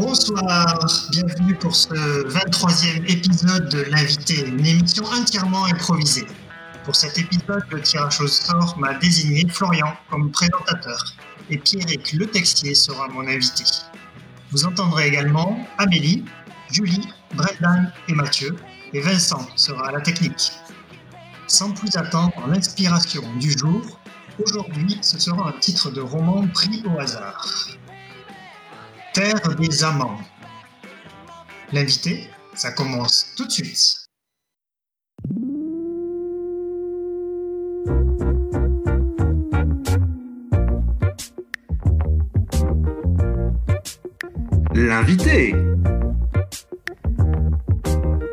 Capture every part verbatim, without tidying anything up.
Bonsoir, bienvenue pour ce vingt-troisième épisode de L'invité, une émission entièrement improvisée. Pour cet épisode, le tirage au sort m'a désigné Florian comme présentateur et Pierrick Le Texier sera mon invité. Vous entendrez également Amélie, Julie, Brendan et Mathieu et Vincent sera à la technique. Sans plus attendre, l'inspiration du jour, aujourd'hui ce sera un titre de roman pris au hasard. Terre des amants. L'invité, ça commence tout de suite. L'invité.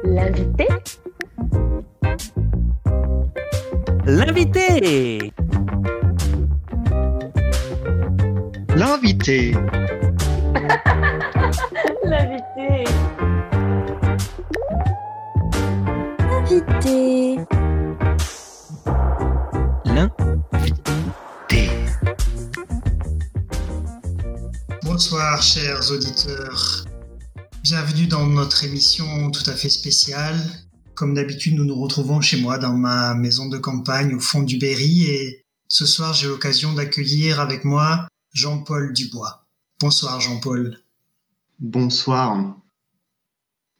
L'invité. L'invité. L'invité. L'invité. L'invité. L'invité. Bonsoir chers auditeurs. Bienvenue dans notre émission tout à fait spéciale. Comme d'habitude, nous nous retrouvons chez moi dans ma maison de campagne au fond du Berry et ce soir j'ai l'occasion d'accueillir avec moi Jean-Paul Dubois. Bonsoir Jean-Paul. Bonsoir.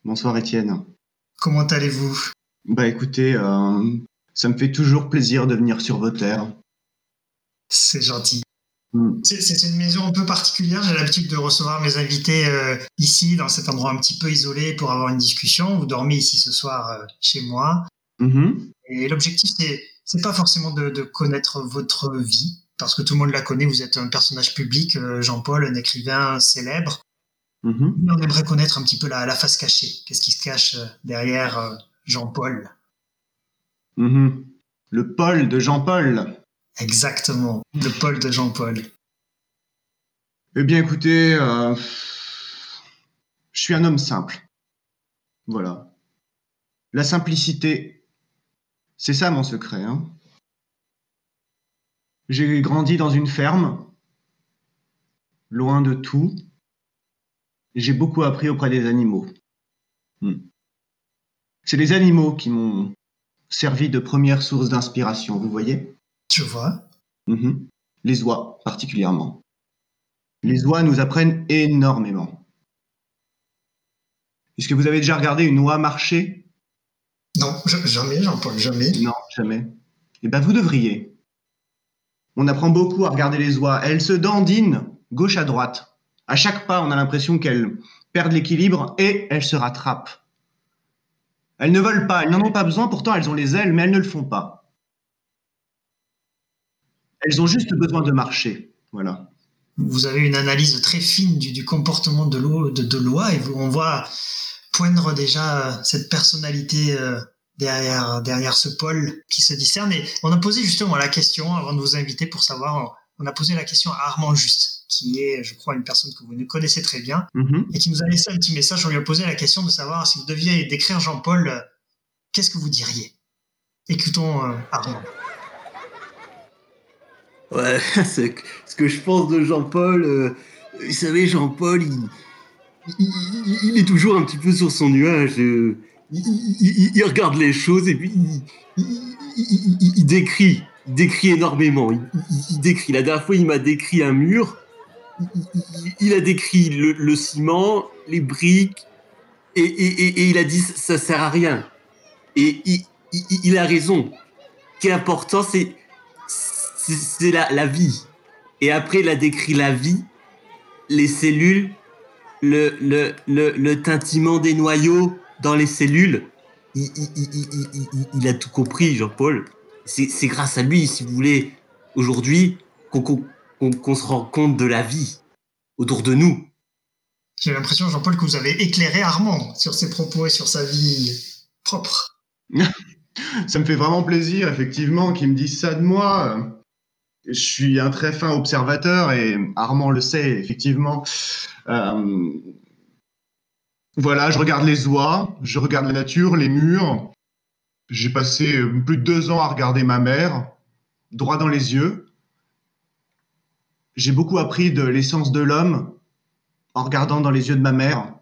Bonsoir Étienne. Comment allez-vous ? Bah écoutez, euh, ça me fait toujours plaisir de venir sur vos terres. C'est gentil. Mm. C'est, c'est une maison un peu particulière. J'ai l'habitude de recevoir mes invités euh, ici, dans cet endroit un petit peu isolé, pour avoir une discussion. Vous dormez ici ce soir euh, chez moi. Mm-hmm. Et l'objectif, c'est, c'est pas forcément de, de connaître votre vie, parce que tout le monde la connaît. Vous êtes un personnage public, euh, Jean-Paul, un écrivain célèbre. Mmh. Mais on aimerait connaître un petit peu la, la face cachée. Qu'est-ce qui se cache derrière euh, Jean-Paul ? Mmh. Le Paul de Jean-Paul. Exactement, le Paul de Jean-Paul. Eh bien, écoutez, euh, je suis un homme simple. Voilà. La simplicité, c'est ça mon secret. Hein. J'ai grandi dans une ferme, loin de tout. J'ai beaucoup appris auprès des animaux. Hmm. C'est les animaux qui m'ont servi de première source d'inspiration, vous voyez ? Je vois. Mm-hmm. Les oies, particulièrement. Les oies nous apprennent énormément. Est-ce que vous avez déjà regardé une oie marcher ? Non, je, jamais, Jean-Paul, jamais. Non, jamais. Eh bien, vous devriez. On apprend beaucoup à regarder les oies. Elles se dandinent, gauche à droite. À chaque pas, on a l'impression qu'elles perdent l'équilibre et elles se rattrapent. Elles ne volent pas, elles n'en ont pas besoin, pourtant elles ont les ailes, mais elles ne le font pas. Elles ont juste besoin de marcher, voilà. Vous avez une analyse très fine du, du comportement de, l'eau, de, de l'oie et vous, on voit poindre déjà cette personnalité euh, derrière, derrière ce pôle qui se discerne. Et on a posé justement la question, avant de vous inviter pour savoir, on a posé la question à Armand Juste, qui est, je crois, une personne que vous ne connaissez très bien, mmh. et qui nous a laissé un petit message. On lui a posé la question de savoir si vous deviez décrire Jean-Paul, euh, qu'est-ce que vous diriez ? Écoutons euh, Armand. Ouais, c'est ce que je pense de Jean-Paul. Euh, vous savez, Jean-Paul, il, il, il est toujours un petit peu sur son nuage. Euh, il, il, il regarde les choses et puis il, il, il, il, il décrit. Il décrit énormément. Il, il, il décrit. La dernière fois, il m'a décrit un mur. Il a décrit le, le ciment, les briques, et, et, et, et il a dit « ça sert à rien ». Et il, il, il a raison. Ce qui est important, c'est, c'est, c'est la, la vie. Et après, il a décrit la vie, les cellules, le, le, le, le tintement des noyaux dans les cellules. Il, il, il, il, il, il a tout compris, Jean-Paul. C'est, c'est grâce à lui, si vous voulez, aujourd'hui, qu'on... qu'on Qu'on, qu'on se rend compte de la vie autour de nous. J'ai l'impression, Jean-Paul, que vous avez éclairé Armand sur ses propos et sur sa vie propre. Ça me fait vraiment plaisir, effectivement, qu'il me dise ça de moi. Je suis un très fin observateur et Armand le sait, effectivement. Euh, voilà, je regarde les oies, je regarde la nature, les murs. J'ai passé plus de deux ans à regarder ma mère, droit dans les yeux. J'ai beaucoup appris de l'essence de l'homme en regardant dans les yeux de ma mère,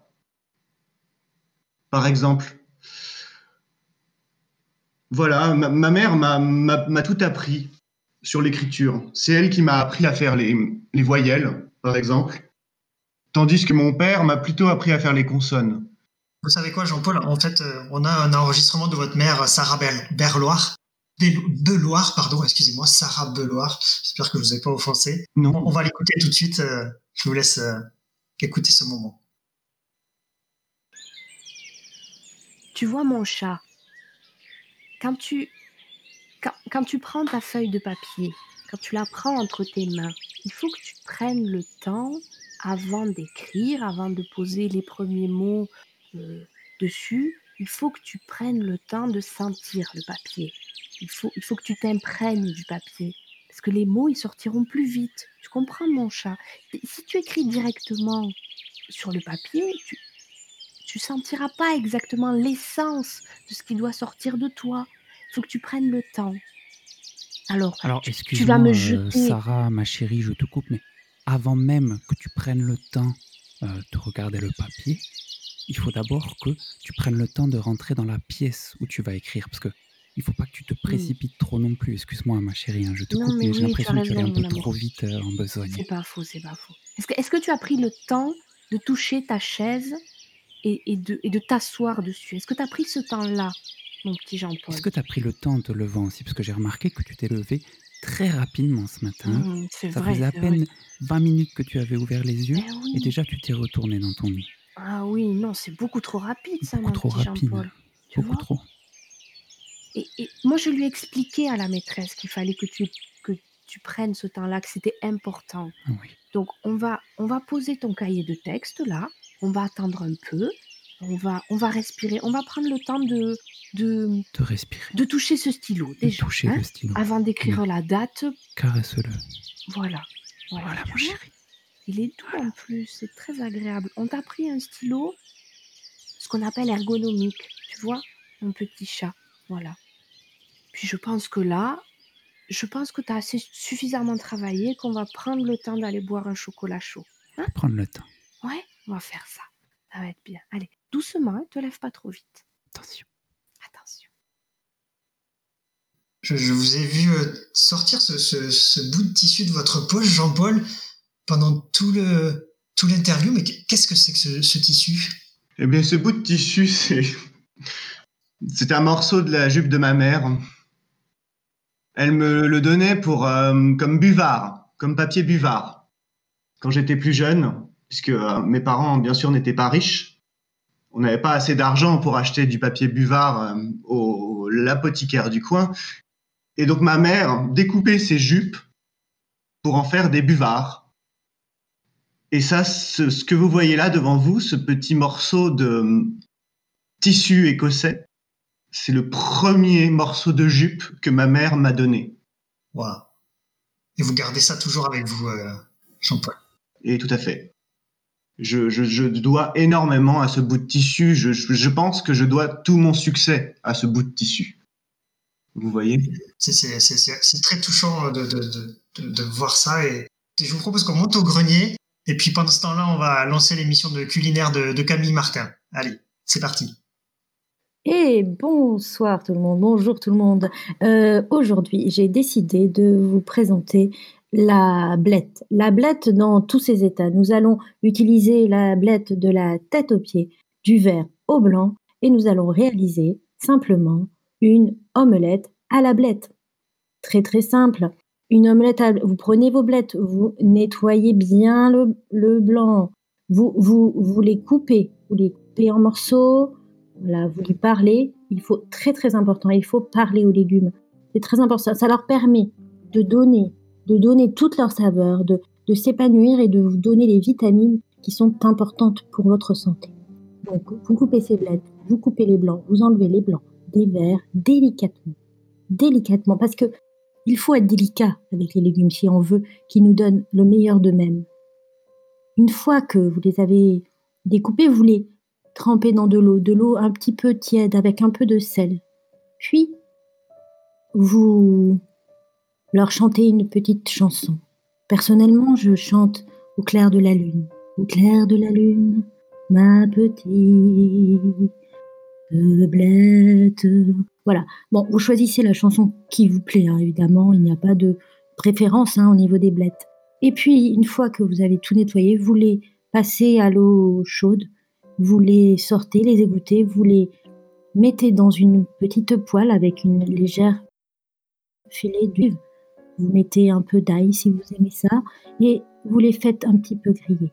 par exemple. Voilà, ma, ma mère m'a, m'a, m'a tout appris sur l'écriture. C'est elle qui m'a appris à faire les, les voyelles, par exemple, tandis que mon père m'a plutôt appris à faire les consonnes. Vous savez quoi, Jean-Paul? En fait, on a un enregistrement de votre mère, Sarah Bellouard, Bellouard, pardon, excusez-moi, Sarah Bellouard. J'espère que je ne vous ai pas offensé. Non. On va l'écouter tout de suite. Je vous laisse écouter ce moment. Tu vois mon chat. Quand tu, quand, quand tu prends ta feuille de papier, quand tu la prends entre tes mains, il faut que tu prennes le temps avant d'écrire, avant de poser les premiers mots euh, dessus. Il faut que tu prennes le temps de sentir le papier. Il faut, il faut que tu t'imprègnes du papier. Parce que les mots, ils sortiront plus vite. Tu comprends, mon chat? Si tu écris directement sur le papier, tu... tu sentiras pas exactement l'essence de ce qui doit sortir de toi. Il faut que tu prennes le temps. Alors, Alors tu, tu vas me jeter... Euh, Sarah, ma chérie, je te coupe, mais avant même que tu prennes le temps euh, de regarder le papier, il faut d'abord que tu prennes le temps de rentrer dans la pièce où tu vas écrire, parce que il faut pas que tu te précipites mmh. trop non plus. Excuse-moi, ma chérie, hein, je te non, coupe, mais, mais j'ai oui, l'impression que tu allais un peu trop vite euh, en besogne. C'est pas faux, c'est pas faux. Est-ce que, est-ce que tu as pris le temps de toucher ta chaise Et de, et de t'asseoir dessus? Est-ce que tu as pris ce temps-là, mon petit Jean-Paul? Est-ce que tu as pris le temps en te levant aussi? Parce que j'ai remarqué que tu t'es levé très rapidement ce matin. Mmh, c'est Ça vrai, faisait à peine vrai. vingt minutes que tu avais ouvert les yeux, eh oui. et déjà tu t'es retourné dans ton lit. Ah oui, non, c'est beaucoup trop rapide, ça, beaucoup mon trop petit rapide. Jean-Paul. Tu beaucoup trop. Et, et moi, je lui ai expliqué à la maîtresse qu'il fallait que tu, que tu prennes ce temps-là, que c'était important. Oui. Donc, on va, on va poser ton cahier de texte, là. On va attendre un peu, on va, on va respirer, on va prendre le temps de, de, de respirer, de toucher ce stylo déjà, de toucher hein, le stylo. Avant d'écrire oui. la date. Caresse-le. Voilà, voilà, voilà mon chéri. Il est doux voilà. en plus, c'est très agréable. On t'a pris un stylo, ce qu'on appelle ergonomique, tu vois, un petit chat, voilà. Puis je pense que là, je pense que t'as assez suffisamment travaillé qu'on va prendre le temps d'aller boire un chocolat chaud. Hein? Prendre le temps. Ouais. On va faire ça. Ça va être bien. Allez, doucement, ne hein, te lève pas trop vite. Attention. Attention. Je, je vous ai vu sortir ce, ce, ce bout de tissu de votre poche, Jean-Paul, pendant tout, le, tout l'interview. Mais qu'est-ce que c'est que ce, ce tissu? Eh bien, ce bout de tissu, c'est... c'est un morceau de la jupe de ma mère. Elle me le donnait pour, euh, comme buvard, comme papier buvard. Quand j'étais plus jeune... puisque euh, mes parents, bien sûr, n'étaient pas riches. On n'avait pas assez d'argent pour acheter du papier buvard euh, au, au l'apothicaire du coin. Et donc, ma mère découpait ses jupes pour en faire des buvards. Et ça, ce, ce que vous voyez là devant vous, ce petit morceau de euh, tissu écossais, c'est le premier morceau de jupe que ma mère m'a donné. Waouh. Et vous gardez ça toujours avec vous, euh, Jean-Paul? Et tout à fait. Je, je, je dois énormément à ce bout de tissu. Je, je, je pense que je dois tout mon succès à ce bout de tissu. Vous voyez ? C'est, c'est, c'est, c'est très touchant de, de, de, de voir ça. Et je vous propose qu'on monte au grenier. Et puis pendant ce temps-là, on va lancer l'émission de culinaire de, de Camille Martin. Allez, c'est parti. Et bonsoir tout le monde, bonjour tout le monde. Euh, aujourd'hui, j'ai décidé de vous présenter... La blette. La blette dans tous ses états. Nous allons utiliser la blette de la tête aux pieds, du vert au blanc, et nous allons réaliser simplement une omelette à la blette. Très très simple. Une omelette à... Vous prenez vos blettes, vous nettoyez bien le, le blanc, vous, vous, vous les coupez, vous les coupez en morceaux, voilà, vous lui parlez. Il faut, très très important, il faut parler aux légumes. C'est très important, ça leur permet de donner... de donner toute leur saveur, de, de s'épanouir et de vous donner les vitamines qui sont importantes pour votre santé. Donc, vous coupez ces blettes, vous coupez les blancs, vous enlevez les blancs, des verts, délicatement. Délicatement, parce que il faut être délicat avec les légumes si on veut qu'ils nous donnent le meilleur d'eux-mêmes. Une fois que vous les avez découpés, vous les trempez dans de l'eau, de l'eau un petit peu tiède avec un peu de sel. Puis, vous... leur chanter une petite chanson. Personnellement, je chante au clair de la lune. au clair de la lune, ma petite blette. Voilà. Bon, vous choisissez la chanson qui vous plaît, hein, évidemment. Il n'y a pas de préférence hein, au niveau des blettes. Et puis, une fois que vous avez tout nettoyé, vous les passez à l'eau chaude, vous les sortez, les égouttez, vous les mettez dans une petite poêle avec une légère filet d'huile. Vous mettez un peu d'ail si vous aimez ça et vous les faites un petit peu griller.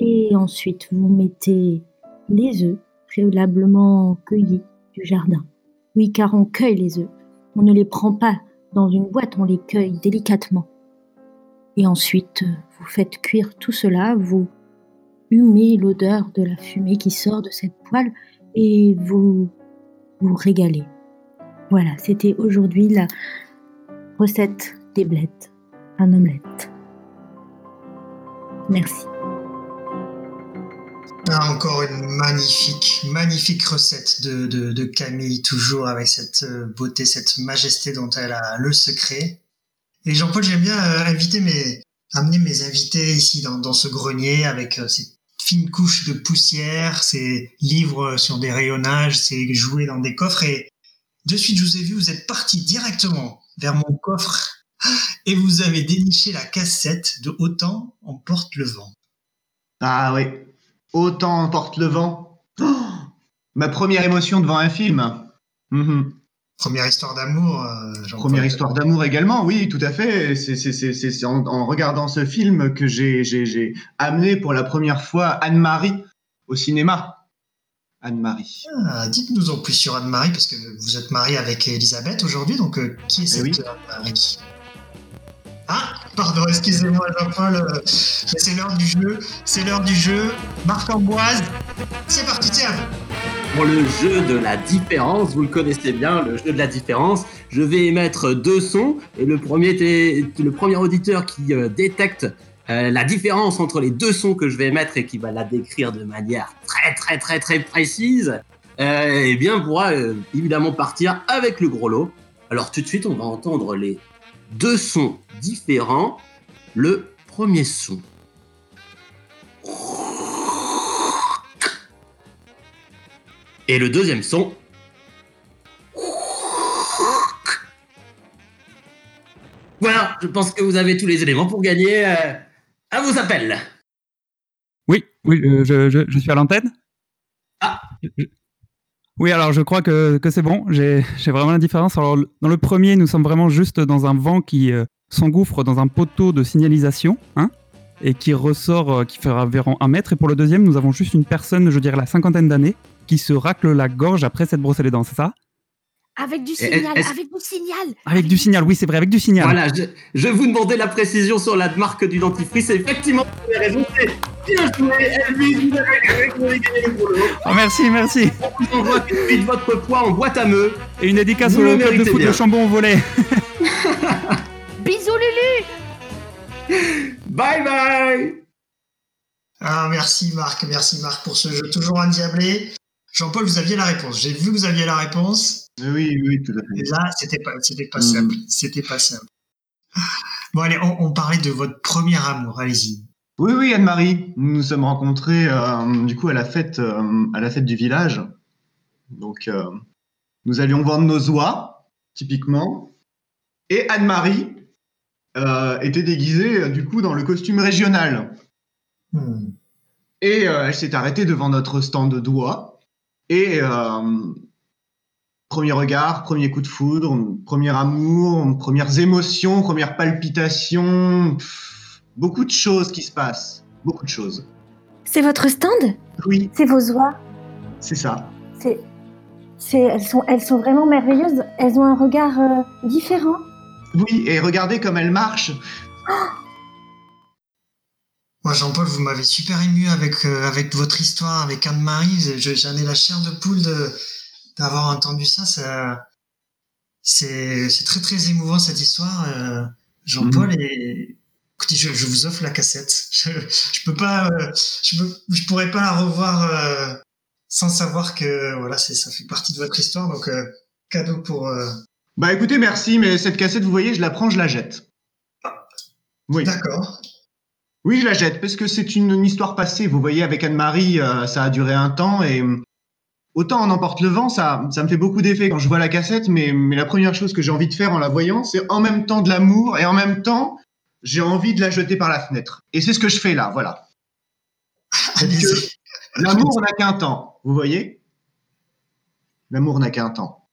Et ensuite, vous mettez les œufs préalablement cueillis du jardin. Oui, car on cueille les œufs. On ne les prend pas dans une boîte, on les cueille délicatement. Et ensuite, vous faites cuire tout cela, vous humez l'odeur de la fumée qui sort de cette poêle et vous vous régalez. Voilà, c'était aujourd'hui la recette des blettes, un omelette. Merci. Ah, encore une magnifique, magnifique recette de, de, de Camille, toujours avec cette beauté, cette majesté dont elle a le secret. Et Jean-Paul, j'aime bien inviter mes, amener mes invités ici dans, dans ce grenier avec ces fines couches de poussière, ces livres sur des rayonnages, ces jouets dans des coffres. Et de suite, je vous ai vu, vous êtes parti directement vers mon coffre et vous avez déniché la cassette de Autant emporte le vent. Ah oui, Autant emporte le vent. Oh, ma première émotion devant un film. Mm-hmm. Première histoire d'amour. Euh, Première histoire d'amour également, oui, tout à fait. C'est, c'est, c'est, c'est en, en regardant ce film que j'ai, j'ai, j'ai amené pour la première fois Anne-Marie au cinéma. Anne-Marie. Ah, dites-nous en plus sur Anne-Marie, parce que vous êtes marié avec Elisabeth aujourd'hui, donc euh, qui est cette oui. Anne-Marie ? Ah, pardon, excusez-moi, Jean-Paul, euh, mais c'est l'heure du jeu, c'est l'heure du jeu. Marc Amboise, c'est parti, tiens. Pour le jeu de la différence, vous le connaissez bien, le jeu de la différence, je vais émettre deux sons et le premier, le premier auditeur qui euh, détecte euh, la différence entre les deux sons que je vais émettre et qui va la décrire de manière très très très très précise, euh, eh bien pourra euh, évidemment partir avec le gros lot. Alors tout de suite, on va entendre les deux sons différents. Le premier son. Et le deuxième son. Voilà, je pense que vous avez tous les éléments pour gagner. Euh, à vos appels. Oui, oui, euh, je, je, je suis à l'antenne. Ah. Je... Oui, alors je crois que, que c'est bon, j'ai, j'ai vraiment la différence. Alors, dans le premier, nous sommes vraiment juste dans un vent qui euh, s'engouffre dans un poteau de signalisation, hein, et qui ressort, euh, qui fera environ un mètre. Et pour le deuxième, nous avons juste une personne, je dirais la cinquantaine d'années, qui se racle la gorge après s'être brossé les dents, c'est ça ? Avec du signal, Est-ce... avec du signal. Avec du signal, oui, c'est vrai, avec du signal. Voilà, je, je vous demandais la précision sur la marque du dentifrice, et effectivement, vous avez raison, c'est bien joué, Elvis, vous avez gagné le boulot. Oh, merci, merci. On vous envoie tout de suite votre poids en boîte à meux. Et une dédicace au club de foot de Chambon au volet. Bisous, Lulu. Bye bye. Ah, merci, Marc, merci, Marc, pour ce jeu toujours endiablé. Jean-Paul, vous aviez la réponse. J'ai vu que vous aviez la réponse. Oui, oui, tout à fait. Et là, c'était pas, c'était pas mmh. simple. C'était pas simple. Bon, allez, on, on parlait de votre premier amour. Allez-y. Oui, oui, Anne-Marie. Nous nous sommes rencontrés, euh, du coup, à la fête, euh, à la fête du village. Donc, euh, nous allions vendre nos oies, typiquement. Et Anne-Marie euh, était déguisée, du coup, dans le costume régional. Mmh. Et euh, elle s'est arrêtée devant notre stand d'oies. Et euh, premier regard, premier coup de foudre, premier amour, premières émotions, premières palpitations, pff, beaucoup de choses qui se passent, beaucoup de choses. C'est votre stand ? Oui. C'est vos oies ? C'est ça. C'est, c'est, elles sont, elles sont vraiment merveilleuses, elles ont un regard euh, différent. Oui, et regardez comme elles marchent. Oh ! Moi, Jean-Paul, vous m'avez super ému avec, euh, avec votre histoire, avec Anne-Marie. Je, j'en ai la chair de poule de, d'avoir entendu ça. ça c'est, c'est très, très émouvant, cette histoire, euh, Jean-Paul. Mmh. Et, écoutez, je, je vous offre la cassette. Je je peux pas, euh, je, me, je pourrais pas la revoir euh, sans savoir que voilà, c'est, ça fait partie de votre histoire. Donc, euh, cadeau pour... Euh... Bah, écoutez, merci, mais cette cassette, vous voyez, je la prends, je la jette. Ah. Oui. D'accord. Oui, je la jette, parce que c'est une, une histoire passée. Vous voyez, avec Anne-Marie, euh, ça a duré un temps, et autant on emporte le vent, ça, ça me fait beaucoup d'effet quand je vois la cassette, mais, mais la première chose que j'ai envie de faire en la voyant, c'est en même temps de l'amour, et en même temps, j'ai envie de la jeter par la fenêtre. Et c'est ce que je fais là, voilà. Parce que l'amour n'a qu'un temps, vous voyez ? L'amour n'a qu'un temps.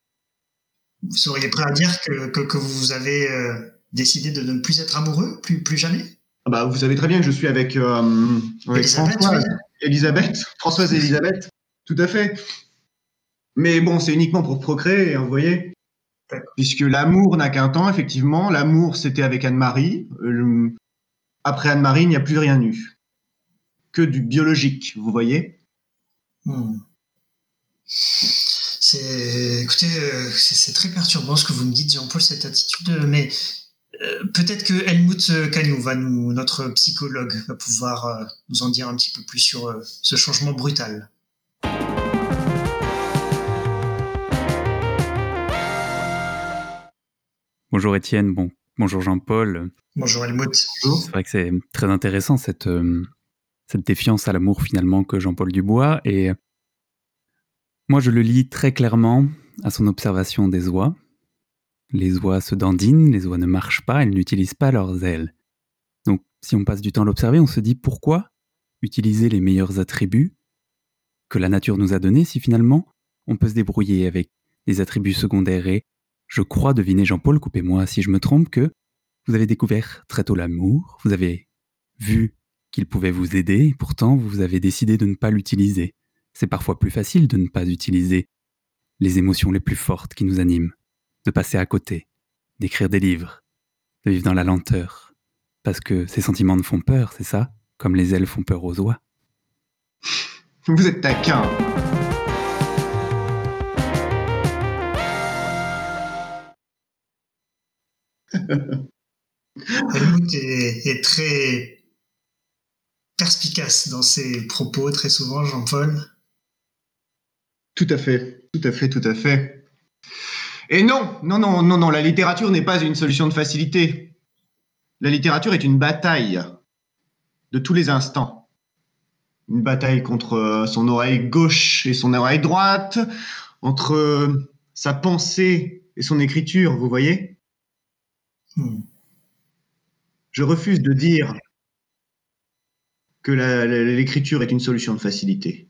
Vous seriez prêt à dire que, que, que vous avez euh, décidé de ne plus être amoureux, plus, plus jamais ? Bah, vous savez très bien que je suis avec, euh, avec Elisabeth, Françoise, oui. Elisabeth, Françoise et Elisabeth, tout à fait. Mais bon, c'est uniquement pour procréer, hein, vous voyez. D'accord. Puisque l'amour n'a qu'un temps, effectivement. L'amour, c'était avec Anne-Marie. Euh, après Anne-Marie, il n'y a plus rien eu. Que du biologique, vous voyez. Hmm. C'est, écoutez, euh, c'est, c'est très perturbant ce que vous me dites, Jean-Paul, cette attitude, mais... Peut-être que Helmut Canyouvan, notre psychologue, va pouvoir nous en dire un petit peu plus sur ce changement brutal. Bonjour Étienne, bon, bonjour Jean-Paul. Bonjour Helmut. Bonjour. C'est vrai que c'est très intéressant cette, cette défiance à l'amour finalement que Jean-Paul Dubois. Et moi je le lis très clairement à son observation des oies. Les oies se dandinent, les oies ne marchent pas, elles n'utilisent pas leurs ailes. Donc, si on passe du temps à l'observer, on se dit pourquoi utiliser les meilleurs attributs que la nature nous a donnés si finalement on peut se débrouiller avec des attributs secondaires. Et je crois deviner, Jean-Paul, coupez-moi si je me trompe, que vous avez découvert très tôt l'amour, vous avez vu qu'il pouvait vous aider, et pourtant vous avez décidé de ne pas l'utiliser. C'est parfois plus facile de ne pas utiliser les émotions les plus fortes qui nous animent. De passer à côté, d'écrire des livres, de vivre dans la lenteur. Parce que ces sentiments ne font peur, c'est ça ? Comme les ailes font peur aux oies. Vous êtes taquin. Helmut est, est très perspicace dans ses propos, très souvent, Jean-Paul. Tout à fait, tout à fait, tout à fait. Et non, non, non, non, non, la littérature n'est pas une solution de facilité. La littérature est une bataille de tous les instants. Une bataille contre son oreille gauche et son oreille droite, entre sa pensée et son écriture, vous voyez ? Hmm. Je refuse de dire que la, la, l'écriture est une solution de facilité.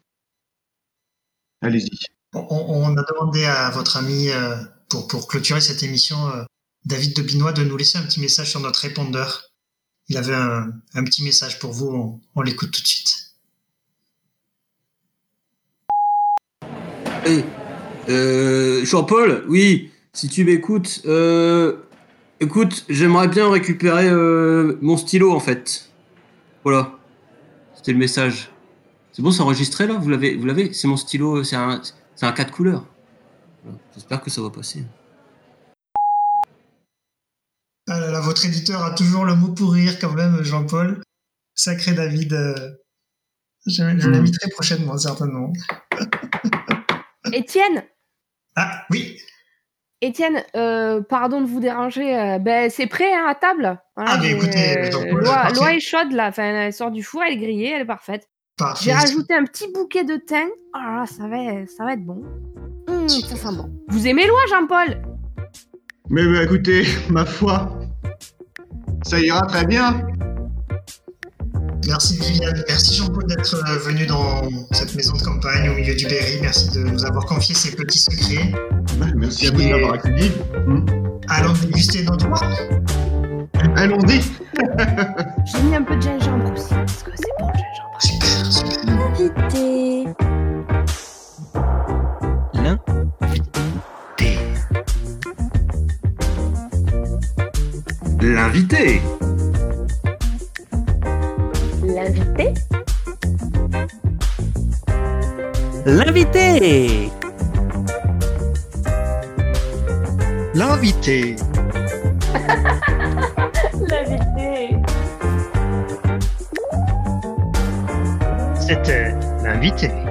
Allez-y. On, on a demandé à votre ami... Euh... Pour, pour clôturer cette émission, euh, David Debinois, de nous laisser un petit message sur notre répondeur. Il avait un, un petit message pour vous, on, on l'écoute tout de suite. Hey, euh, Jean-Paul, oui, si tu m'écoutes, euh, écoute, j'aimerais bien récupérer euh, mon stylo en fait. Voilà, c'était le message. C'est bon, c'est enregistré là ? Vous l'avez, vous l'avez ? C'est mon stylo, c'est un, c'est un quatre couleurs. J'espère que ça va passer. Ah là là, votre éditeur a toujours le mot pour rire quand même, Jean-Paul. Sacré David. Euh... Je, je l'ai mis très prochainement, certainement. Étienne. Ah, oui. Étienne, euh, pardon de vous déranger. Euh, ben, c'est prêt hein, à table. Voilà, ah, mais écoutez, euh, Jean-Paul, l'oie, l'oie est chaude, là. Enfin, elle sort du four, elle est grillée, elle est parfaite. Parfait. J'ai rajouté un petit bouquet de thym. Oh là là, ça va, ça va être bon. Mmh, ça sent bon. Vous aimez l'oie, Jean-Paul ? Mais bah, écoutez, ma foi, ça ira très bien. Merci Viviane, merci Jean-Paul d'être venu dans cette maison de campagne au milieu du Berry. Merci de nous avoir confié ces petits secrets. Bah, merci à vous de m'avoir accueilli. Mmh. Allons déguster notre oie. Allons-y. J'ai mis un peu de gingembre aussi, parce que c'est bon le gingembre. Super, super. L'invité. L'invité. L'invité. L'invité. L'invité. L'invité. L'invité. C'était l'invité.